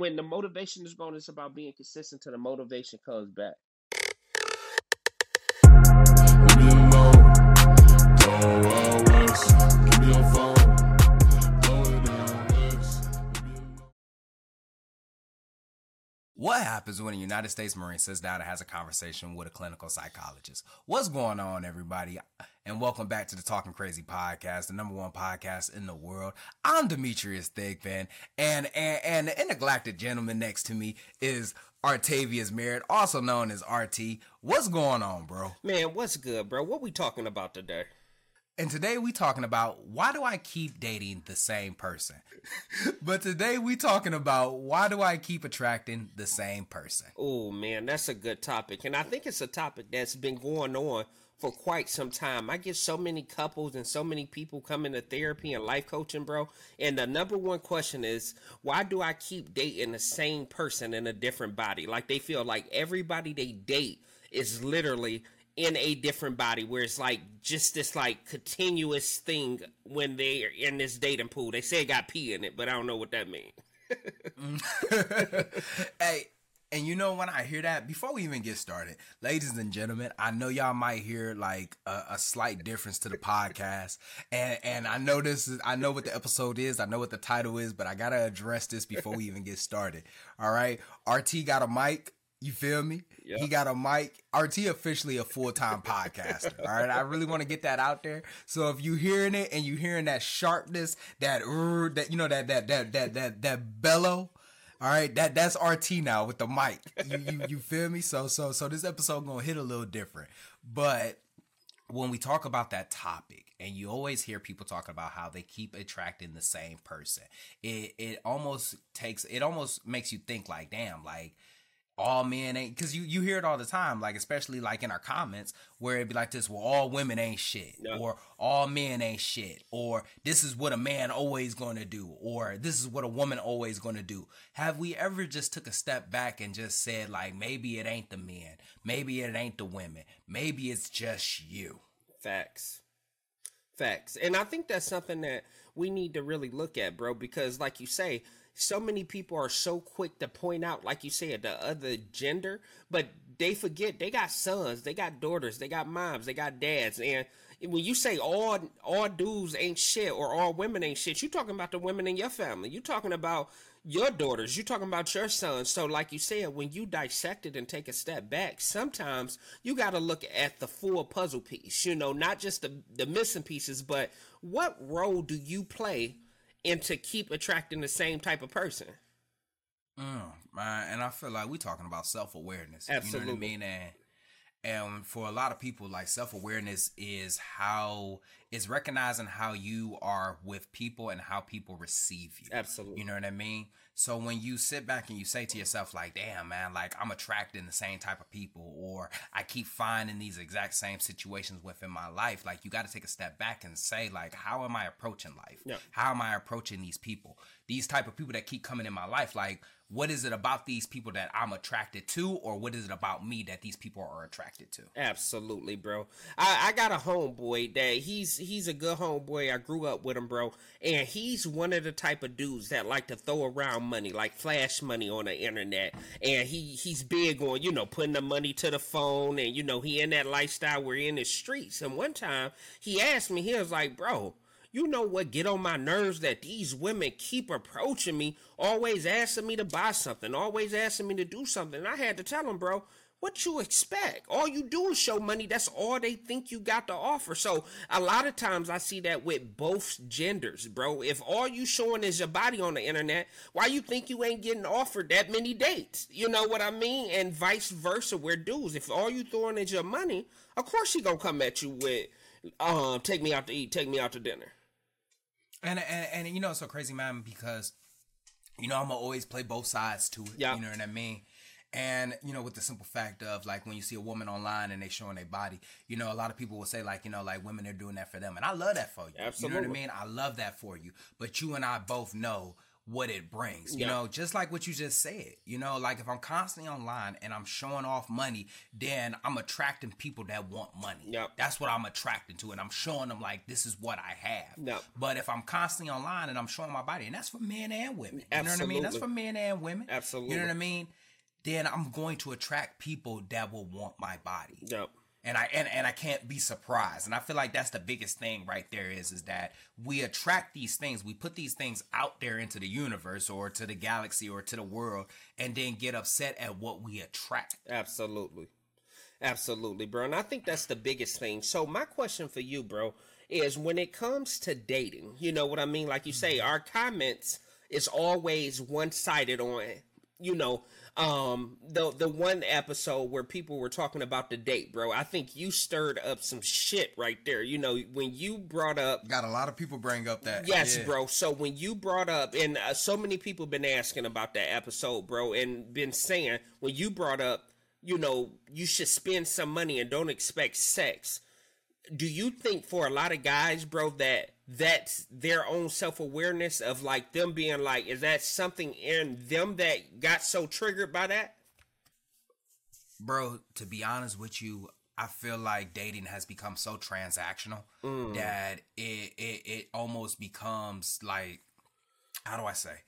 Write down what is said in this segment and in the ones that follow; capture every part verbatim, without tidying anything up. when the motivation is gone, it's about being consistent till the motivation comes back. What happens when a United States Marine sits down and has a conversation with a clinical psychologist? What's going on, everybody? And welcome back to the Talking Crazy Podcast, the number one podcast in the world. I'm Demetrius Thigpen, and and, and the intergalactic gentleman next to me is Artavius Merritt, also known as R T. What's going on, bro? Man, what's good, bro? What we talking about today? And today we talking about, why do I keep dating the same person? But today we talking about, why do I keep attracting the same person? Oh, man, that's a good topic. And I think it's a topic that's been going on for quite some time. I get so many couples and so many people coming to therapy and life coaching, bro. And the number one question is, why do I keep dating the same person in a different body? Like, they feel like everybody they date is literally in a different body, where it's like just this like continuous thing when they're in this dating pool. They say it got pee in it, but I don't know what that means. Hey, and you know, when I hear that, before we even get started, ladies and gentlemen, I know y'all might hear like a, a slight difference to the podcast, and and I know this is, I know what the episode is, I know what the title is, but I gotta address this before we even get started. All right, R T got a mic. You feel me? Yep. He got a mic. R T officially a full-time podcaster, all right? I really want to get that out there. So if you hearing it and you hearing that sharpness, that uh, that you know that that that that that that bellow, all right? That that's R T now with the mic. You you, you feel me? So so so this episode going to hit a little different. But when we talk about that topic, and you always hear people talking about how they keep attracting the same person, it it almost takes it almost makes you think like, damn, like all men ain't, because you, you hear it all the time, like especially like in our comments where it'd be like this, well, all women ain't shit, no, or all men ain't shit, or this is what a man always going to do, or this is what a woman always going to do. Have we ever just took a step back and just said like, maybe it ain't the men, maybe it ain't the women, maybe it's just you? Facts. Facts. And I think that's something that we need to really look at, bro, because like you say, so many people are so quick to point out, like you said, the other gender, but they forget they got sons, they got daughters, they got moms, they got dads. And when you say all all dudes ain't shit or all women ain't shit, you're talking about the women in your family. You're talking about your daughters. You're talking about your sons. So like you said, when you dissect it and take a step back, sometimes you got to look at the full puzzle piece, you know, not just the, the missing pieces, but what role do you play and to keep attracting the same type of person? Mm, man, and I feel like we're talking about self-awareness. Absolutely. You know what I mean? And, and for a lot of people, like self-awareness is how, is recognizing how you are with people and how people receive you. Absolutely. You know what I mean? So when you sit back and you say to yourself like, damn, man, like I'm attracting the same type of people, or I keep finding these exact same situations within my life, like you got to take a step back and say like, how am I approaching life? Yeah. How am I approaching these people? These type of people that keep coming in my life, like what is it about these people that I'm attracted to, or what is it about me that these people are attracted to? Absolutely, bro. I, I got a homeboy that he's he's a good homeboy. I grew up with him, bro. And he's one of the type of dudes that like to throw around money, like flash money on the internet. And he, he's big on, you know, putting the money to the phone. And, you know, he in that lifestyle where he in the streets. And one time he asked me, he was like, bro, you know what get on my nerves? That these women keep approaching me, always asking me to buy something, always asking me to do something. And I had to tell him, bro, what you expect? All you do is show money. That's all they think you got to offer. So a lot of times I see that with both genders, bro. If all you showing is your body on the internet, why you think you ain't getting offered that many dates? You know what I mean? And vice versa, where dudes, if all you throwing is your money, of course she gonna come at you with, um, take me out to eat, take me out to dinner. And, and, and you know, it's so crazy, man, because, you know, I'm gonna always play both sides to it. Yep. You know what I mean? And, you know, with the simple fact of, like, when you see a woman online and they showing their body, you know, a lot of people will say, like, you know, like, women are doing that for them. And I love that for you. Absolutely. You know what I mean? I love that for you. But you and I both know what it brings, you yeah. know, just like what you just said, you know, like if I'm constantly online and I'm showing off money, then I'm attracting people that want money. Yeah. That's what I'm attracting to. And I'm showing them like, this is what I have. Yeah. But if I'm constantly online and I'm showing my body, and that's for men and women, you Absolutely. know what I mean? That's for men and women. Absolutely. You know what I mean? Then I'm going to attract people that will want my body. Yep. And I and, and I can't be surprised. And I feel like that's the biggest thing right there is, is that we attract these things. We put these things out there into the universe or to the galaxy or to the world and then get upset at what we attract. Absolutely. Absolutely, bro. And I think that's the biggest thing. So my question for you, bro, is when it comes to dating, you know what I mean? Like you say, our comments is always one-sided on, you know, Um, the the one episode where people were talking about the date, bro, I think you stirred up some shit right there. You know, when you brought up... Got a lot of people bring up that. Yes, yeah. bro. So when you brought up, and uh, so many people been asking about that episode, bro, and been saying, when you brought up, you know, you should spend some money and don't expect sex. Do you think for a lot of guys, bro, that that's their own self-awareness of like them being like, is that something in them that got so triggered by that? Bro, to be honest with you, I feel like dating has become so transactional mm. that it, it it almost becomes like, how do I say?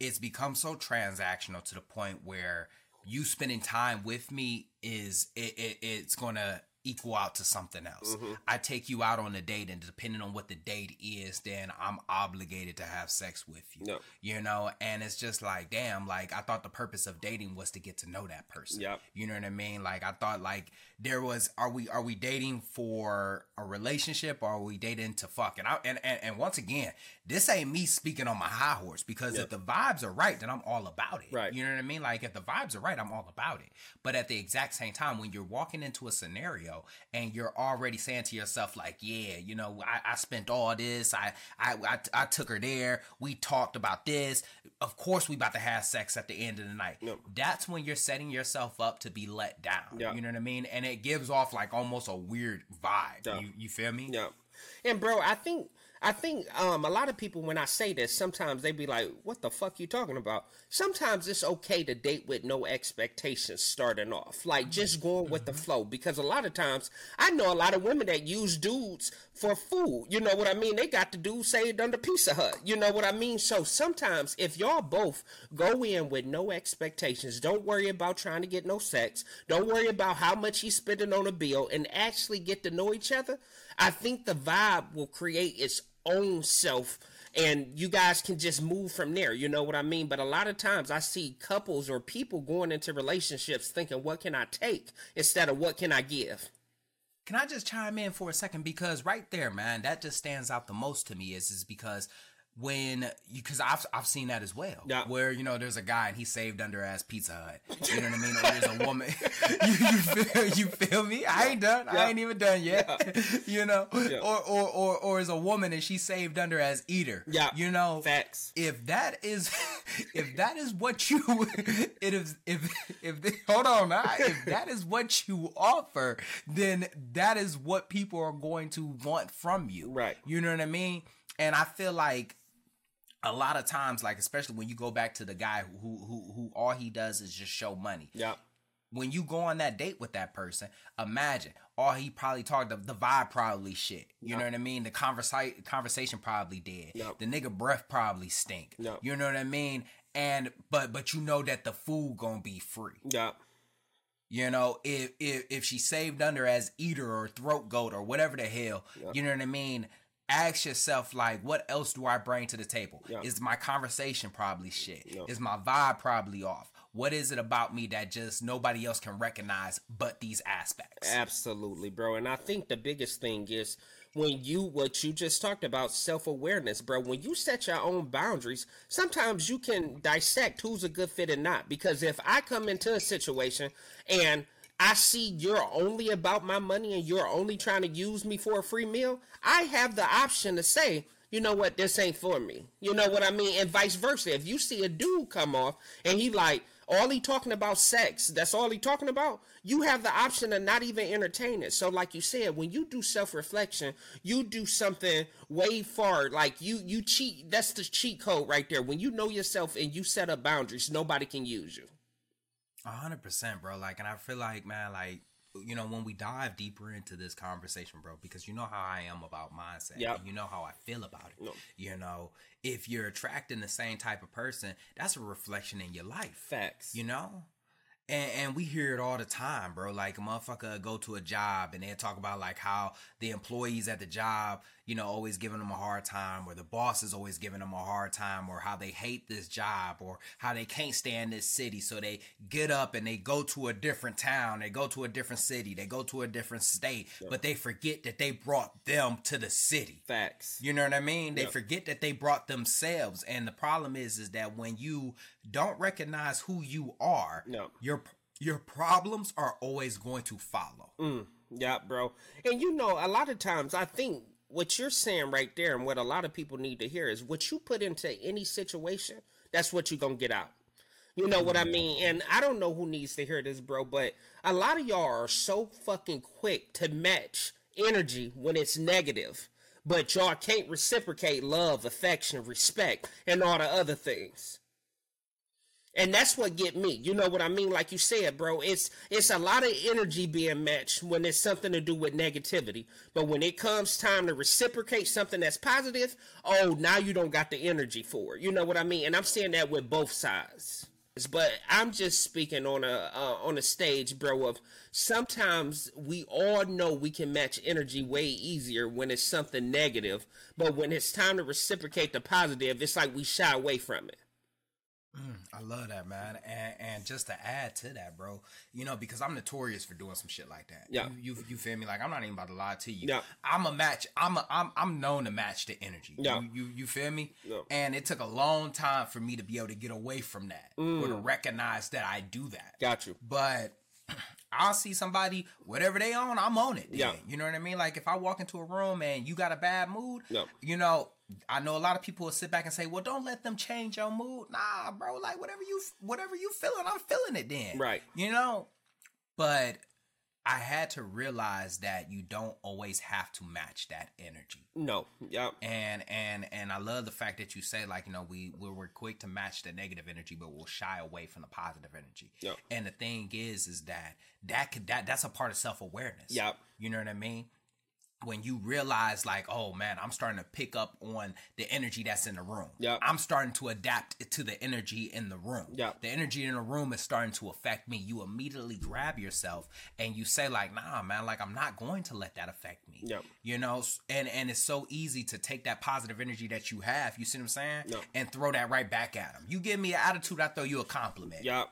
It's become so transactional to the point where you spending time with me is it, it it's gonna equal out to something else. Mm-hmm. I take you out on a date, and depending on what the date is, then I'm obligated to have sex with you. No. You know, and it's just like, damn, like I thought the purpose of dating was to get to know that person. Yep. You know what I mean? Like I thought, like there was, are we are we dating for a relationship, or are we dating to fuck? And I and and, and once again, this ain't me speaking on my high horse because yep. if the vibes are right, then I'm all about it. Right. You know what I mean? Like if the vibes are right, I'm all about it. But at the exact same time, when you're walking into a scenario and you're already saying to yourself like, yeah, you know, I, I spent all this. I, I, I, I took her there. We talked about this. Of course, we about to have sex at the end of the night. Yep. That's when you're setting yourself up to be let down. Yep. You know what I mean? And it gives off like almost a weird vibe. Yep. You, you feel me? Yeah. And bro, I think, I think um, a lot of people, when I say this, sometimes they be like, what the fuck you talking about? Sometimes it's okay to date with no expectations starting off. Like, just going with the flow. Because a lot of times, I know a lot of women that use dudes for food. You know what I mean? They got the dude saved under Pizza Hut. You know what I mean? So sometimes, if y'all both go in with no expectations, don't worry about trying to get no sex, don't worry about how much he's spending on a bill, and actually get to know each other, I think the vibe will create its own self, and you guys can just move from there. You know what I mean? But a lot of times I see couples or people going into relationships thinking, what can I take instead of what can I give? Can I just chime in for a second? Because right there, man, that just stands out the most to me is, is because when you, cause I've, I've seen that as well, yeah. where, you know, there's a guy and he's saved under ass Pizza Hut. You know what I mean? Or there's a woman, you, you, feel, you feel me? I ain't done. Yeah. I ain't even done yet. Yeah. You know, yeah. or, or, or, or is a woman and she's saved under as eater. Yeah. You know, facts. If that is, if that is what you, it is, if, if, they, hold on, now, if that is what you offer, then that is what people are going to want from you. Right. You know what I mean? And I feel like, a lot of times, like, especially when you go back to the guy who who who all he does is just show money. Yeah. When you go on that date with that person, imagine all he probably talked of, the vibe probably shit. You yep. know what I mean? The conversa- conversation probably dead. Yep. The nigga breath probably stink. Yep. You know what I mean? And but but you know that the food gonna be free. Yeah. You know, if if if she saved under as eater or throat goat or whatever the hell, yep. you know what I mean? Ask yourself, like, what else do I bring to the table? Yeah. Is my conversation probably shit? Yeah. Is my vibe probably off? What is it about me that just nobody else can recognize but these aspects? Absolutely, bro. And I think the biggest thing is when you, what you just talked about, self-awareness, bro, when you set your own boundaries, sometimes you can dissect who's a good fit and not. Because if I come into a situation and I see you're only about my money and you're only trying to use me for a free meal, I have the option to say, you know what, this ain't for me. You know what I mean? And vice versa. If you see a dude come off and he like, all he talking about sex, that's all he talking about, you have the option to not even entertain it. So like you said, when you do self-reflection, you do something way far, like you you cheat. That's the cheat code right there. When you know yourself and you set up boundaries, nobody can use you. one hundred percent, bro. Like, and I feel like, man, like, you know, when we dive deeper into this conversation, bro, because you know how I am about mindset. Yep. You know how I feel about it. Yep. You know, if you're attracting the same type of person, that's a reflection in your life. Facts. You know? And, and we hear it all the time, bro. Like, a motherfucker go to a job and they'll talk about, like, how the employees at the job, you know, always giving them a hard time, or the boss is always giving them a hard time, or how they hate this job, or how they can't stand this city. So they get up and they go to a different town. They go to a different city. They go to a different state. Yep. But they forget that they brought them to the city. Facts. You know what I mean? Yep. They forget that they brought themselves. And the problem is, is that when you don't recognize who you are, yep. your your problems are always going to follow. Mm. Yeah, bro. And, you know, a lot of times I think what you're saying right there, and what a lot of people need to hear, is what you put into any situation, that's what you're going to get out. You know what I mean? And I don't know who needs to hear this, bro, but a lot of y'all are so fucking quick to match energy when it's negative, but y'all can't reciprocate love, affection, respect, and all the other things. And that's what get me. You know what I mean? Like you said, bro, it's it's a lot of energy being matched when it's something to do with negativity. But when it comes time to reciprocate something that's positive, oh, now you don't got the energy for it. You know what I mean? And I'm saying that with both sides. But I'm just speaking on a uh, on a stage, bro, of sometimes we all know we can match energy way easier when it's something negative. But when it's time to reciprocate the positive, it's like we shy away from it. Mm, I love that, man. And, and just to add to that, bro, you know, because I'm notorious for doing some shit like that. Yeah. You, you, you feel me? Like, I'm not even about to lie to you. Yeah. I'm a match. I'm a, I'm I'm known to match the energy. Yeah. You, you, you feel me? Yeah. And it took a long time for me to be able to get away from that mm. or to recognize that I do that. Got you. But I'll see somebody, whatever they on, I'm on it. Yeah. You know what I mean? Like, if I walk into a room and you got a bad mood, yeah. you know, I know a lot of people will sit back and say, well, don't let them change your mood. Nah, bro, like, whatever you whatever you feeling, I'm feeling it then. Right. You know? But I had to realize that you don't always have to match that energy. No. Yep. And and and I love the fact that you say, like, you know, we, we we're quick to match the negative energy, but we'll shy away from the positive energy. Yep. And the thing is, is that, that, could, that that's a part of self-awareness. Yep. You know what I mean? When you realize, like, oh, man, I'm starting to pick up on the energy that's in the room. Yep. I'm starting to adapt to the energy in the room. Yep. The energy in the room is starting to affect me. You immediately grab yourself and you say, like, nah, man, like, I'm not going to let that affect me. Yep. You know, and, and it's so easy to take that positive energy that you have, you see what I'm saying, yep. and throw that right back at them. You give me an attitude, I throw you a compliment. Yep.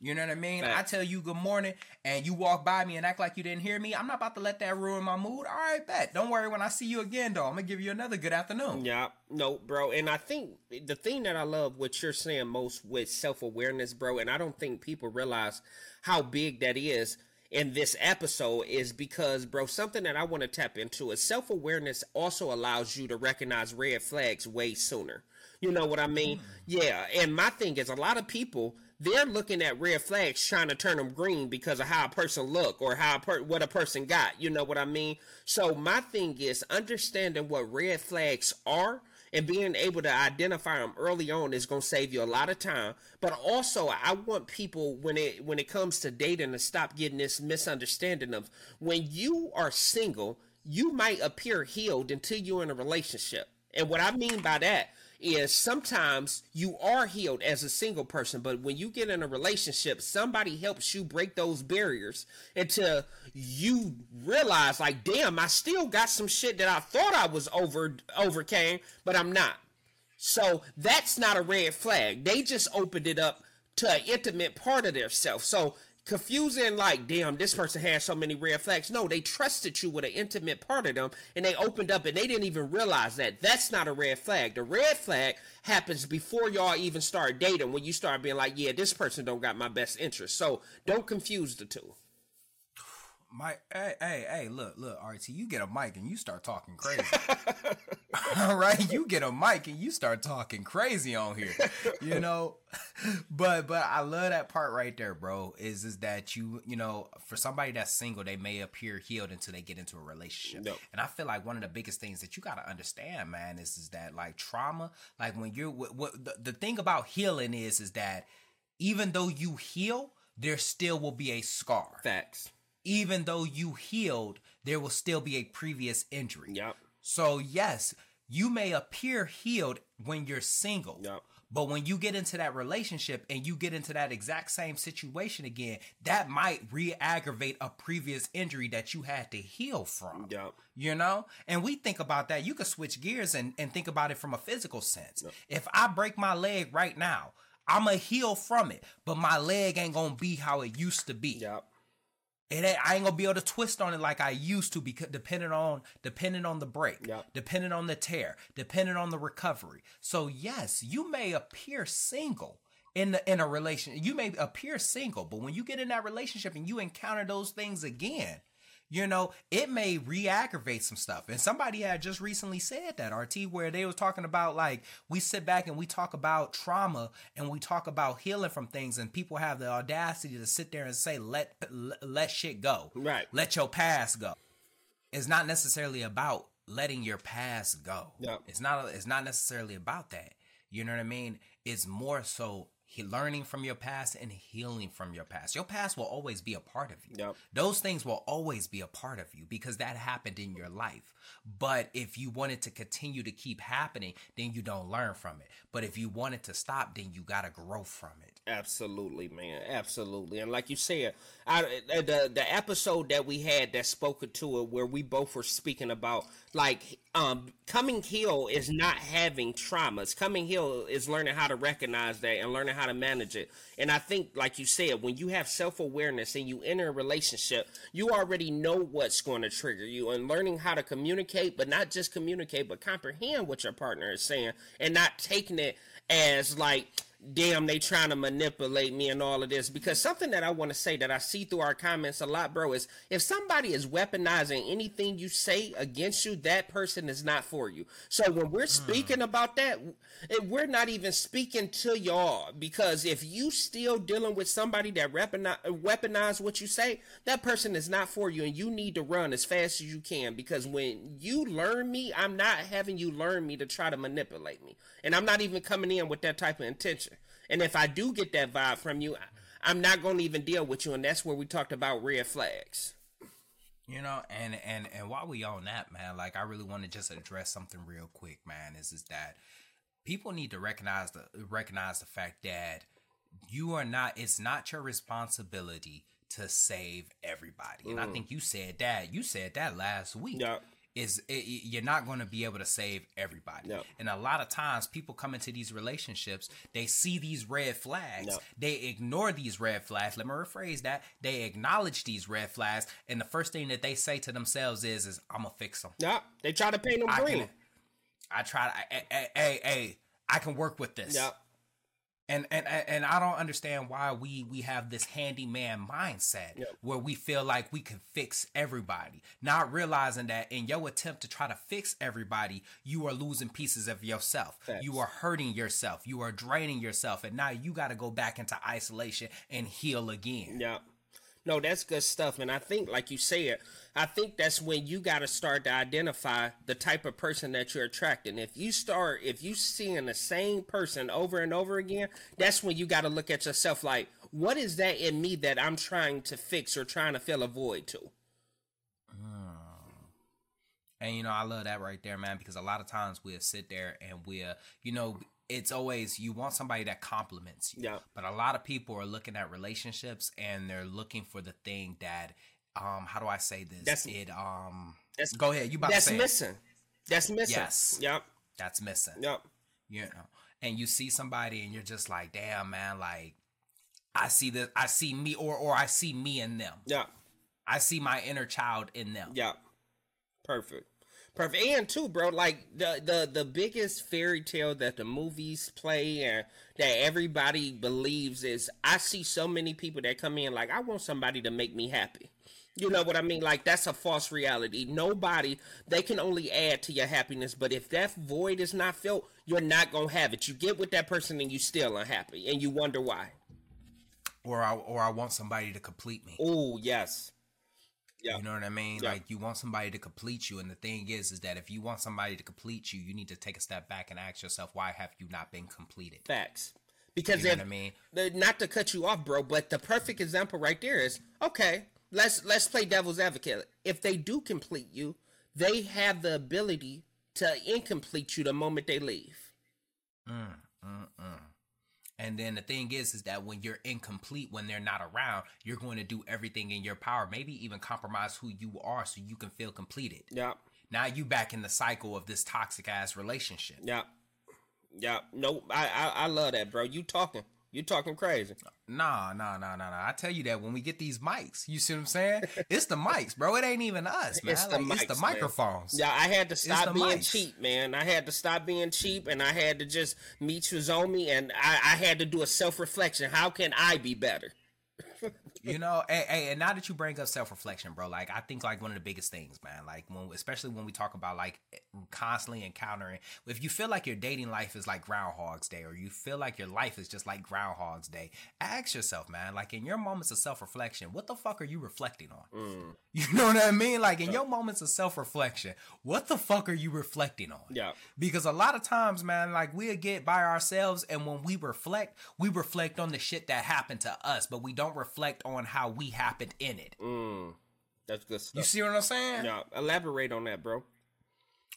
You know what I mean? Right. I tell you good morning and you walk by me and act like you didn't hear me. I'm not about to let that ruin my mood. All right, bet. Don't worry. When I see you again, though, I'm going to give you another good afternoon. Yeah. No, bro. And I think the thing that I love what you're saying most with self-awareness, bro, and I don't think people realize how big that is in this episode, is because, bro, something that I want to tap into is self-awareness also allows you to recognize red flags way sooner. You know what I mean? Mm. Yeah. And my thing is, a lot of people, they're looking at red flags, trying to turn them green because of how a person look or how a per- what a person got. You know what I mean? So my thing is understanding what red flags are and being able to identify them early on is going to save you a lot of time. But also, I want people, when it when it comes to dating, to stop getting this misunderstanding of when you are single, you might appear healed until you're in a relationship. And what I mean by that is sometimes you are healed as a single person, but when you get in a relationship, somebody helps you break those barriers until you realize, like, damn, I still got some shit that I thought I was over overcame, but I'm not. So that's not a red flag. They just opened it up to an intimate part of their self. So confusing, like, damn, this person has so many red flags. No, they trusted you with an intimate part of them, and they opened up, and they didn't even realize that. That's not a red flag. The red flag happens before y'all even start dating, when you start being like, yeah, this person don't got my best interest. So don't confuse the two. my hey hey hey look look R T, you get a mic and you start talking crazy. All right, you get a mic and you start talking crazy on here, you know. But but I love that part right there, bro. Is is that you you know for somebody that's single, they may appear healed until they get into a relationship. Nope. And I feel like one of the biggest things that you gotta understand, man, is is that like trauma, like when you're what, what the, the thing about healing is is that even though you heal, there still will be a scar. Facts. Even though you healed, there will still be a previous injury. Yep. So yes, you may appear healed when you're single. Yep. But when you get into that relationship and you get into that exact same situation again, that might re-aggravate a previous injury that you had to heal from. Yep. You know? And we think about that. You could switch gears and, and think about it from a physical sense. Yep. If I break my leg right now, I'm going to heal from it, but my leg ain't going to be how it used to be. Yep. It ain't, I ain't going to be able to twist on it like I used to, because depending on depending on the break, yep. depending on the tear, depending on the recovery. So yes, you may appear single in the, in a relationship. You may appear single, but when you get in that relationship and you encounter those things again, you know, it may re-aggravate some stuff. And somebody had just recently said that, R T, where they was talking about, like, we sit back and we talk about trauma and we talk about healing from things, and people have the audacity to sit there and say, let, let shit go. Right. Let your past go. It's not necessarily about letting your past go. Yep. It's not, it's not necessarily about that. You know what I mean? It's more so He learning from your past and healing from your past. Your past will always be a part of you. Yep. Those things will always be a part of you because that happened in your life. But if you want it to continue to keep happening, then you don't learn from it. But if you want it to stop, then you got to grow from it. Absolutely, man. Absolutely. And like you said, I, the, the episode that we had that spoke to it, where we both were speaking about, like, um, coming heal is not having traumas. Coming heal is learning how to recognize that and learning how to manage it. And I think, like you said, when you have self-awareness and you enter a relationship, you already know what's going to trigger you, and learning how to communicate, but not just communicate, but comprehend what your partner is saying, and not taking it as like, damn, they trying to manipulate me and all of this. Because something that I want to say that I see through our comments a lot, bro, is if somebody is weaponizing anything you say against you, that person is not for you. So when we're speaking about that, we're not even speaking to y'all, because if you still dealing with somebody that weaponize, weaponize what you say, that person is not for you, and you need to run as fast as you can. Because when you learn me, I'm not having you learn me to try to manipulate me, and I'm not even coming in with that type of intention. And if I do get that vibe from you, I'm not going to even deal with you. And that's where we talked about red flags. You know, and, and, and while we on that, man, like, I really want to just address something real quick, man, is, is that people need to recognize the, recognize the fact that you are not, it's not your responsibility to save everybody. Mm-hmm. And I think you said that, you said that last week. Yep. Is it, you're not going to be able to save everybody. No. And a lot of times people come into these relationships, they see these red flags. No. They ignore these red flags. Let me rephrase that. They acknowledge these red flags. And the first thing that they say to themselves is, is I'm going to fix them. Yeah, they try to paint them I green. Can, I try to, hey, hey, hey, I can work with this. Yeah. And, and and I don't understand why we, we have this handyman mindset. Yep. Where we feel like we can fix everybody, not realizing that in your attempt to try to fix everybody, you are losing pieces of yourself. Facts. You are hurting yourself. You are draining yourself. And now you got to go back into isolation and heal again. Yep. No, that's good stuff. And I think, like you said, I think that's when you got to start to identify the type of person that you're attracting. If you start, if you seeing the same person over and over again, that's when you got to look at yourself like, what is that in me that I'm trying to fix or trying to fill a void to? And, you know, I love that right there, man, because a lot of times we'll sit there and we'll, you know, it's always, you want somebody that compliments you. Yeah. But a lot of people are looking at relationships and they're looking for the thing that, um, how do I say this? That's, it, um, that's, go ahead. You about to say it. That's missing. That's missing. Yes. Yep. That's missing. Yep. You know, and you see somebody and you're just like, damn, man, like, I see this, I see me, or, or I see me in them. Yeah. I see my inner child in them. Yeah. Perfect. Perfect. And too, bro, like the, the, the biggest fairy tale that the movies play and that everybody believes is, I see so many people that come in like, I want somebody to make me happy. You know what I mean? Like, that's a false reality. Nobody, they can only add to your happiness. But if that void is not filled, you're not going to have it. You get with that person and you still unhappy. And you wonder why. Or I, or I want somebody to complete me. Oh, yes. Yeah. You know what I mean? Yeah. Like, you want somebody to complete you. And the thing is, is that if you want somebody to complete you, you need to take a step back and ask yourself, why have you not been completed? Facts. Because you know if, what I mean? Not to cut you off, bro, but the perfect example right there is, okay, let's let's play devil's advocate. If they do complete you, they have the ability to incomplete you the moment they leave. Mm, mm, mm. And then the thing is, is that when you're incomplete, when they're not around, you're going to do everything in your power, maybe even compromise who you are so you can feel completed. Yeah. Now you back in the cycle of this toxic ass relationship. Yeah. Yeah. No, I, I, I love that, bro. You talking. You talking crazy. Nah, nah, nah, nah, nah. I tell you that when we get these mics, you see what I'm saying? It's the mics, bro. It ain't even us, man. It's the, like, mics, it's the microphones. Man. Yeah, I had to stop being mics. cheap, man. I had to stop being cheap, and I had to just meet you, Zomi, and I, I had to do a self-reflection. How can I be better? You know, hey, hey, and now that you bring up self-reflection, bro, like, I think, like, one of the biggest things, man, like, when, especially when we talk about, like, constantly encountering, if you feel like your dating life is like Groundhog's Day, or you feel like your life is just like Groundhog's Day, ask yourself, man, like, in your moments of self-reflection, what the fuck are you reflecting on? Mm. You know what I mean? Like, in yeah. your moments of self-reflection, what the fuck are you reflecting on? Yeah. Because a lot of times, man, like, we'll get by ourselves, and when we reflect, we reflect on the shit that happened to us, but we don't reflect on how we happened in it. Mm, that's good stuff. You see what I'm saying? Yeah, elaborate on that, bro.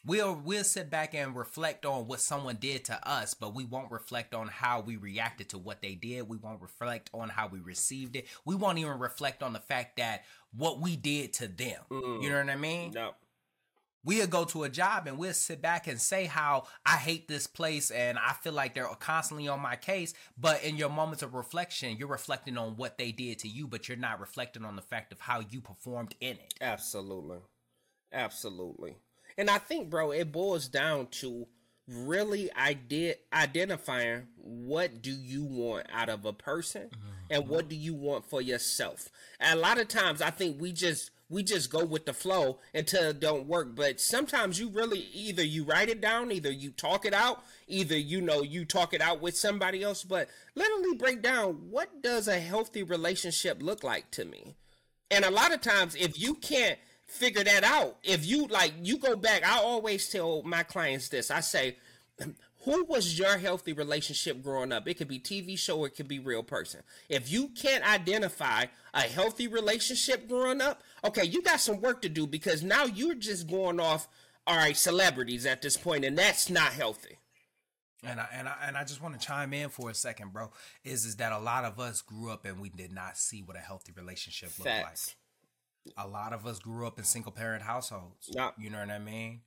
We'll we'll sit back and reflect on what someone did to us, but we won't reflect on how we reacted to what they did. We won't reflect on how we received it. We won't even reflect on the fact that what we did to them. Mm. You know what I mean? No. We'll go to a job and we'll sit back and say how I hate this place and I feel like they're constantly on my case. But in your moments of reflection, you're reflecting on what they did to you, but you're not reflecting on the fact of how you performed in it. Absolutely. Absolutely. And I think, bro, it boils down to really ident- identifying what do you want out of a person and what do you want for yourself. And a lot of times I think we just... We just go with the flow until it don't work. But sometimes you really, either you write it down, either you talk it out, either, you know, you talk it out with somebody else. But literally break down, what does a healthy relationship look like to me? And a lot of times, if you can't figure that out, if you, like, you go back, I always tell my clients this. I say, who was your healthy relationship growing up? It could be T V show, it could be real person. If you can't identify a healthy relationship growing up, okay, you got some work to do, because now you're just going off, all right, celebrities at this point, and that's not healthy. And I, and I, and I just want to chime in for a second, bro, is, is that a lot of us grew up and we did not see what a healthy relationship looked Facts. like. A lot of us grew up in single-parent households. Yeah. You know what I mean?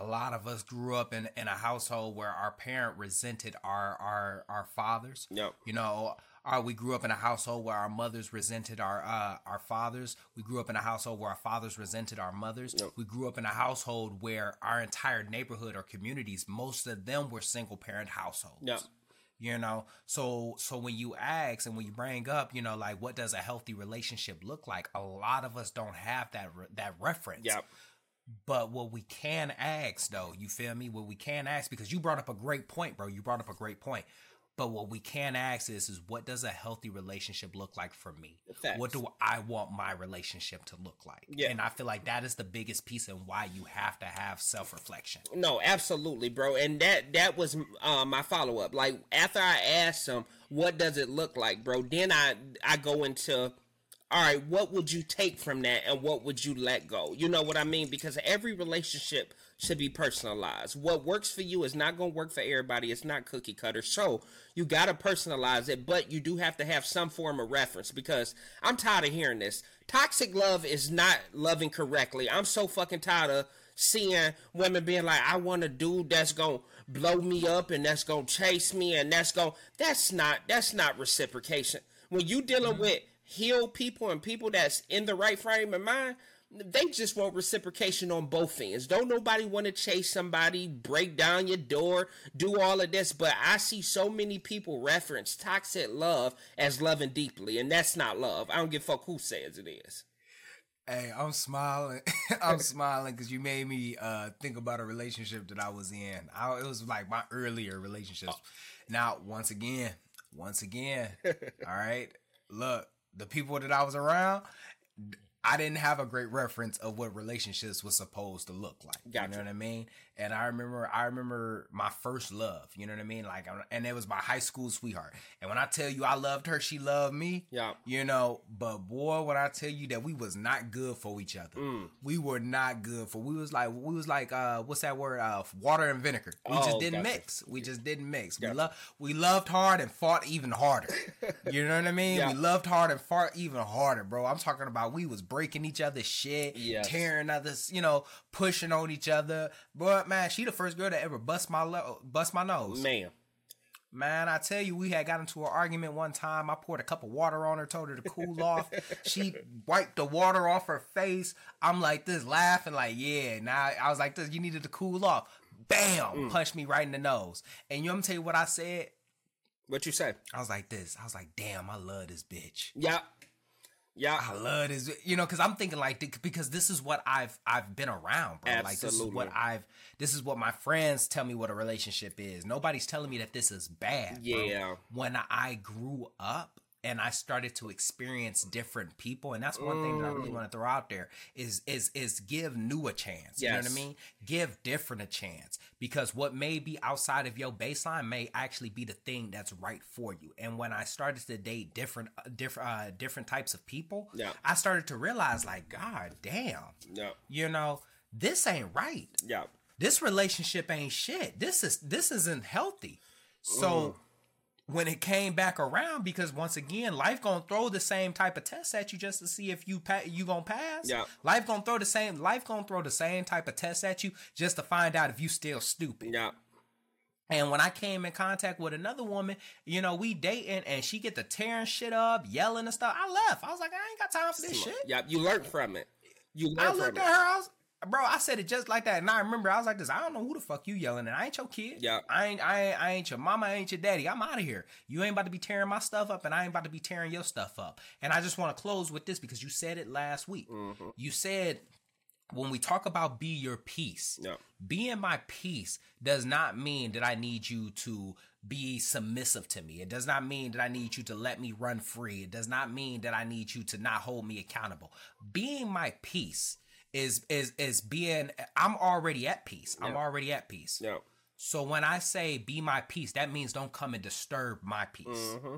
A lot of us grew up in, in a household where our parent resented our our, our fathers. Yep. You know, or we grew up in a household where our mothers resented our uh, our fathers. We grew up in a household where our fathers resented our mothers. Yep. We grew up in a household where our entire neighborhood or communities, most of them were single parent households. Yep. You know, so so when you ask and when you bring up, you know, like, what does a healthy relationship look like? A lot of us don't have that re- that reference. Yep. But what we can ask, though, you feel me? What we can ask, because you brought up a great point, bro. You brought up a great point. But what we can ask is, is what does a healthy relationship look like for me? Facts. What do I want my relationship to look like? Yeah. And I feel like that is the biggest piece and why you have to have self-reflection. No, absolutely, bro. And that that was uh, my follow-up. Like, after I asked them, what does it look like, bro? Then I, I go into... All right, what would you take from that and what would you let go? You know what I mean? Because every relationship should be personalized. What works for you is not going to work for everybody. It's not cookie cutter. So you got to personalize it, but you do have to have some form of reference, because I'm tired of hearing this. Toxic love is not loving correctly. I'm so fucking tired of seeing women being like, I want a dude that's going to blow me up and that's going to chase me and that's going to... That's not, that's not reciprocation. When you dealing with... heal people and people that's in the right frame of mind, they just want reciprocation on both ends. Don't nobody want to chase somebody, break down your door, do all of this, but I see so many people reference toxic love as loving deeply, and that's not love. I don't give a fuck who says it is. Hey, I'm smiling. I'm smiling because you made me uh, think about a relationship that I was in. I, it was like my earlier relationships. Oh. Now, once again, once again, all right, look, the people that I was around, I didn't have a great reference of what relationships was supposed to look like. Gotcha. You know what I mean? And I remember, I remember my first love. You know what I mean? Like, and it was my high school sweetheart. And when I tell you I loved her, she loved me. Yeah. You know, but boy, when I tell you that we was not good for each other, mm. we were not good for. We was like, we was like, uh, what's that word? Uh, water and vinegar. We oh, just didn't gotcha. mix. We just didn't mix. Gotcha. We loved, we loved hard and fought even harder. You know what I mean? Yeah. We loved hard and fought even harder, bro. I'm talking about we was. breaking each other's shit, yes. tearing others, you know, pushing on each other. But man, she the first girl to ever bust my lo- bust my nose. Man, man, I tell you, we had got into an argument one time. I poured a cup of water on her, told her to cool off. She wiped the water off her face. I'm like this, laughing like, yeah. Now I was like this. You needed to cool off. Bam, mm. punched me right in the nose. And you know, I'm tell you what I said. What you said? I was like this. I was like, damn, I love this bitch. Yeah. Yeah, I love this, you know, because I'm thinking like, because this is what I've I've been around, bro. Absolutely. Like this is what I've, this is what my friends tell me what a relationship is. Nobody's telling me that this is bad. Yeah. Bro. When I grew up and I started to experience different people, and that's one mm. thing that I really want to throw out there is is is give new a chance. Yes. You know what I mean? Give different a chance, because what may be outside of your baseline may actually be the thing that's right for you. And when I started to date different, different, uh, different types of people, yeah. I started to realize, like, God damn, yeah. you know, this ain't right. Yeah, this relationship ain't shit. This is this isn't healthy. So mm. when it came back around, because once again, life gonna throw the same type of test at you just to see if you pa- you gonna pass. Yeah. Life gonna throw the same life gonna throw the same type of test at you just to find out if you still stupid. Yeah. And when I came in contact with another woman, you know, we dating and she get to tearing shit up, yelling and stuff. I left. I was like, I ain't got time for this shit. Yeah, you learned from it. You learned I looked from at it. her. I was, Bro, I said it just like that, and I remember I was like this. I don't know who the fuck you yelling at. I ain't your kid. Yeah. I ain't, I ain't, I ain't your mama. I ain't your daddy. I'm out of here. You ain't about to be tearing my stuff up, and I ain't about to be tearing your stuff up. And I just want to close with this because you said it last week. Mm-hmm. You said when we talk about be your peace, yeah. being my peace does not mean that I need you to be submissive to me. It does not mean that I need you to let me run free. It does not mean that I need you to not hold me accountable. Being my peace. Is is is being I'm already at peace. I'm yeah. already at peace. Yeah. So when I say be my peace, that means don't come and disturb my peace. Mm-hmm.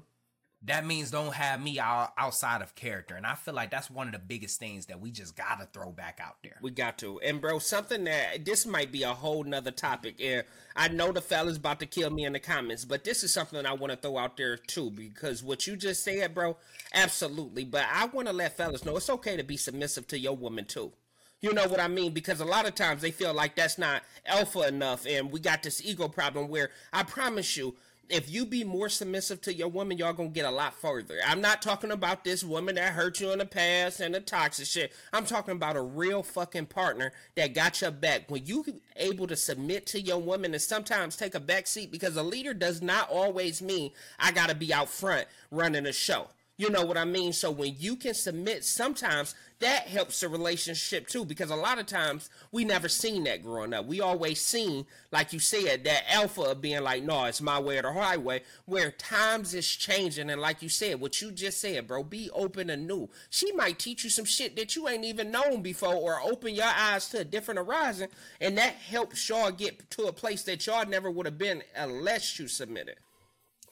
That means don't have me out, outside of character. And I feel like that's one of the biggest things that we just gotta throw back out there. We got to. And bro, something that this might be a whole nother topic. And I know the fella's about to kill me in the comments, but this is something I want to throw out there too, because what you just said, bro, absolutely. But I want to let fellas know it's okay to be submissive to your woman too. You know what I mean? Because a lot of times they feel like that's not alpha enough, and we got this ego problem where I promise you, if you be more submissive to your woman, y'all gonna get a lot further. I'm not talking about this woman that hurt you in the past and the toxic shit. I'm talking about a real fucking partner that got your back. When you able to submit to your woman and sometimes take a back seat, because a leader does not always mean I gotta be out front running a show. You know what I mean? So when you can submit, sometimes that helps the relationship too, because a lot of times we never seen that growing up. We always seen, like you said, that alpha being like, no, it's my way or the highway, where times is changing. And like you said, what you just said, bro, be open and new. She might teach you some shit that you ain't even known before, or open your eyes to a different horizon. And that helps y'all get to a place that y'all never would have been unless you submitted.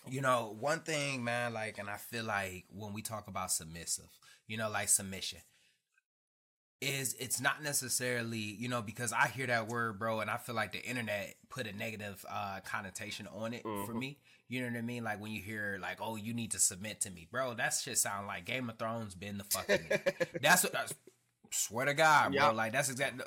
You know, one thing, man, like, and I feel like when we talk about submissive, you know, like submission, is it's not necessarily, you know, because I hear that word, bro, and I feel like the internet put a negative uh, connotation on it mm-hmm. for me. You know what I mean? Like when you hear like, oh, you need to submit to me, bro, that shit sound like Game of Thrones been the fucking That's what... That's, swear to God, bro. Yep. Like that's exactly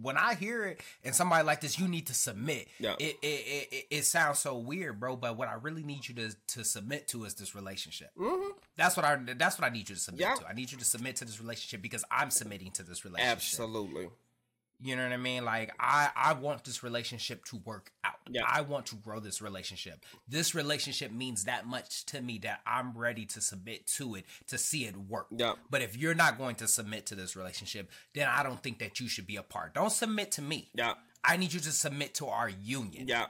when I hear it, and somebody like this, you need to submit. Yep. It, it it it sounds so weird, bro. But what I really need you to, to submit to is this relationship. Mm-hmm. That's what I that's what I need you to submit yep. to. I need you to submit to this relationship because I'm submitting to this relationship. Absolutely. You know what I mean? Like, I, I want this relationship to work out. Yeah. I want to grow this relationship. This relationship means that much to me that I'm ready to submit to it, to see it work. Yeah. But if you're not going to submit to this relationship, then I don't think that you should be a part. Don't submit to me. Yeah. I need you to submit to our union. Yeah.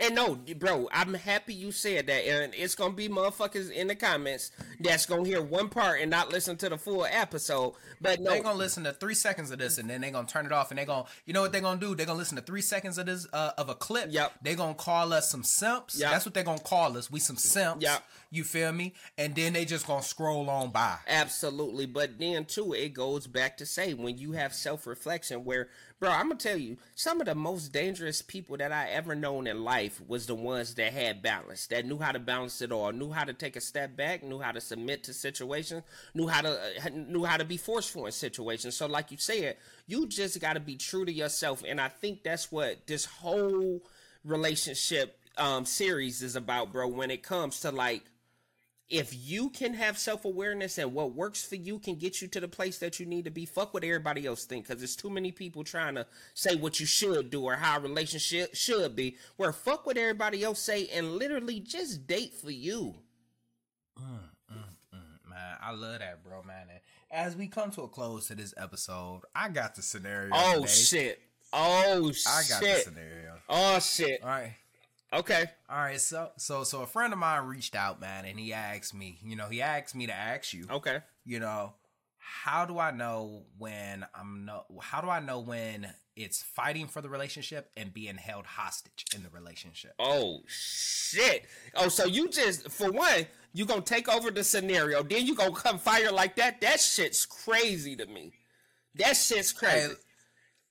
And no, bro, I'm happy you said that, and it's gonna be motherfuckers in the comments that's gonna hear one part and not listen to the full episode. But no, they're gonna listen to three seconds of this, and then they're gonna turn it off, and they're gonna, you know what they're gonna do? They're gonna listen to three seconds of this uh, of a clip. Yep. They're gonna call us some simps. Yep. That's what they're gonna call us. We some simps. Yep. You feel me? And then they just gonna scroll on by. Absolutely. But then too, it goes back to say when you have self reflection, where, bro, I'm gonna tell you, some of the most dangerous people that I ever known in life was the ones that had balance, that knew how to balance it all, knew how to take a step back, knew how to submit to situations, knew how to uh, knew how to be forceful in situations. So like you said, you just got to be true to yourself, and I think that's what this whole relationship um, series is about, bro, when it comes to, like, if you can have self-awareness and what works for you can get you to the place that you need to be, fuck what everybody else think, because there's too many people trying to say what you should do or how a relationship should be, where fuck what everybody else say and literally just date for you. Mm, mm, mm, man, I love that, bro, man. And as we come to a close to this episode, I got the scenario. Oh, today. shit. Oh, shit. I got the scenario. Oh, shit. All right. Okay. All right. So, so, so a friend of mine reached out, man, and he asked me, you know, he asked me to ask you, okay, you know, how do I know when I'm no, how do I know when it's fighting for the relationship and being held hostage in the relationship? Oh, shit. Oh, so you just, for one, you gonna take over the scenario, then you gonna come fire like that. That shit's crazy to me. That shit's crazy. Hey,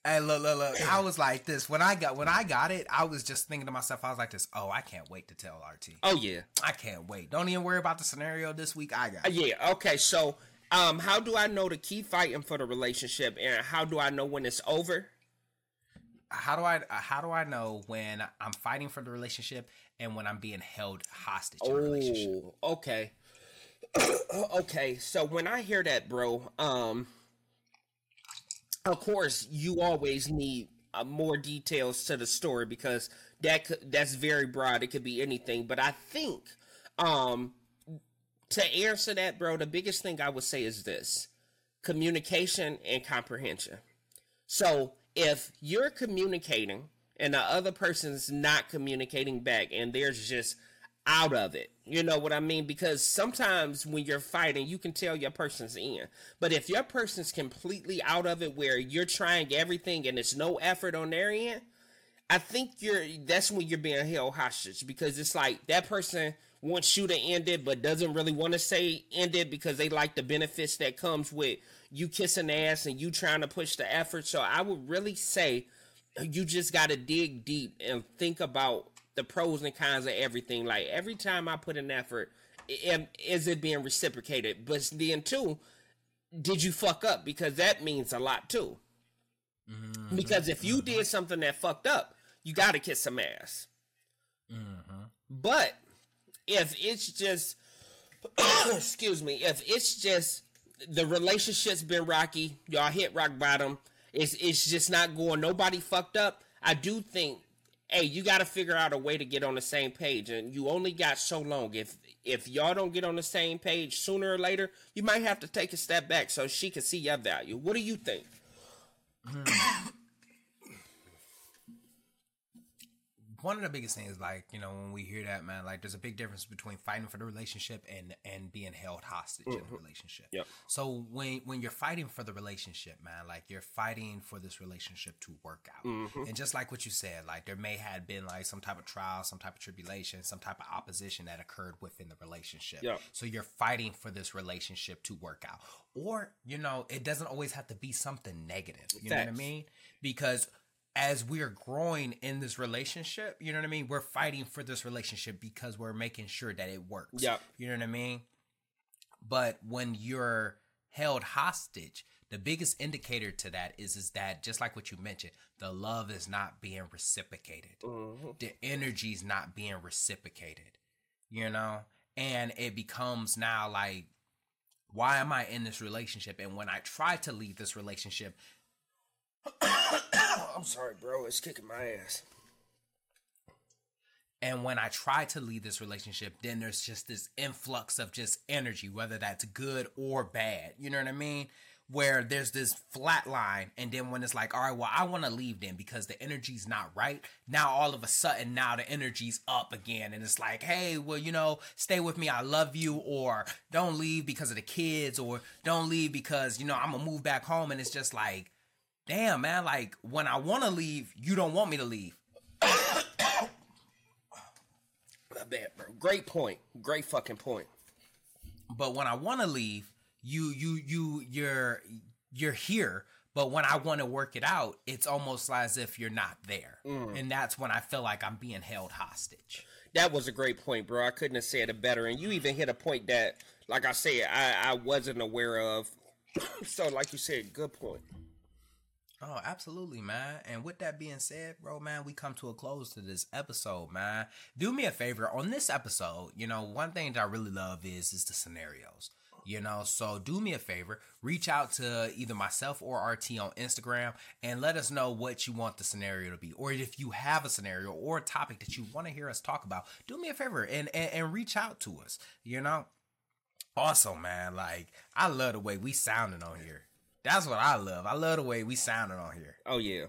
Hey, look, look, look. I was like this. When I got when I got it, I was just thinking to myself, I was like this, oh, I can't wait to tell R T. Oh, yeah. I can't wait. Don't even worry about the scenario this week. I got it. Yeah, okay. So, um, how do I know to keep fighting for the relationship, and how do I know when it's over? How do I how do I know when I'm fighting for the relationship and when I'm being held hostage in oh, a relationship? Oh, okay. Okay, so when I hear that, bro, um... of course, you always need uh, more details to the story, because that could, that's very broad. It could be anything. But I think um, to answer that, bro, the biggest thing I would say is this: communication and comprehension. So if you're communicating and the other person's not communicating back and they're just out of it, you know what I mean? Because sometimes when you're fighting, you can tell your person's in. But if your person's completely out of it, where you're trying everything and it's no effort on their end, I think you're that's when you're being held hostage, because it's like that person wants you to end it but doesn't really want to say end it because they like the benefits that comes with you kissing the ass and you trying to push the effort. So I would really say you just got to dig deep and think about the pros and cons of everything. Like, every time I put an effort, is it being reciprocated? But then too, did you fuck up? Because that means a lot too. Mm-hmm. Because if you did something that fucked up, you gotta kiss some ass. Mm-hmm. But if it's just excuse me, if it's just the relationship's been rocky, y'all hit rock bottom, it's it's just not going, nobody fucked up, I do think, hey, you got to figure out a way to get on the same page, and you only got so long. If if y'all don't get on the same page, sooner or later, you might have to take a step back so she can see your value. What do you think? Mm. One of the biggest things, like, you know, when we hear that, man, like, there's a big difference between fighting for the relationship and and being held hostage mm-hmm. in the relationship. Yep. So when when you're fighting for the relationship, man, like, you're fighting for this relationship to work out. Mm-hmm. And just like what you said, like, there may have been, like, some type of trial, some type of tribulation, some type of opposition that occurred within the relationship. Yep. So you're fighting for this relationship to work out. Or, you know, it doesn't always have to be something negative. You Thanks. know what I mean? Because as we're growing in this relationship, you know what I mean? We're fighting for this relationship because we're making sure that it works. Yep. You know what I mean? But when you're held hostage, the biggest indicator to that is, is that, just like what you mentioned, the love is not being reciprocated. Mm-hmm. The energy is not being reciprocated, you know? And it becomes now like, why am I in this relationship? And when I try to leave this relationship, I'm sorry, bro. It's kicking my ass. And when I try to leave this relationship, then there's just this influx of just energy, whether that's good or bad. You know what I mean? Where there's this flat line. And then when it's like, all right, well, I want to leave then because the energy's not right. Now, all of a sudden, now the energy's up again. And it's like, hey, well, you know, stay with me. I love you. Or don't leave because of the kids, or don't leave because, you know, I'm going to move back home. And it's just like, damn, man, like when I want to leave, you don't want me to leave. My bad, bro. Great point. Great fucking point. But when I want to leave, you, you, you, you're, you're here. But when I want to work it out, it's almost as if you're not there. Mm. And that's when I feel like I'm being held hostage. That was a great point, bro. I couldn't have said it better. And you even hit a point that, like I said, I, I wasn't aware of. So, like you said, good point. Oh, absolutely, man. And with that being said, bro, man, we come to a close to this episode, man. Do me a favor on this episode. You know, one thing that I really love is, is the scenarios, you know, so do me a favor, reach out to either myself or R T on Instagram and let us know what you want the scenario to be. Or if you have a scenario or a topic that you want to hear us talk about, do me a favor and, and, and reach out to us, you know. Also, man, like I love the way we sounding on here. That's what I love. I love the way we sounded on here. Oh, yeah.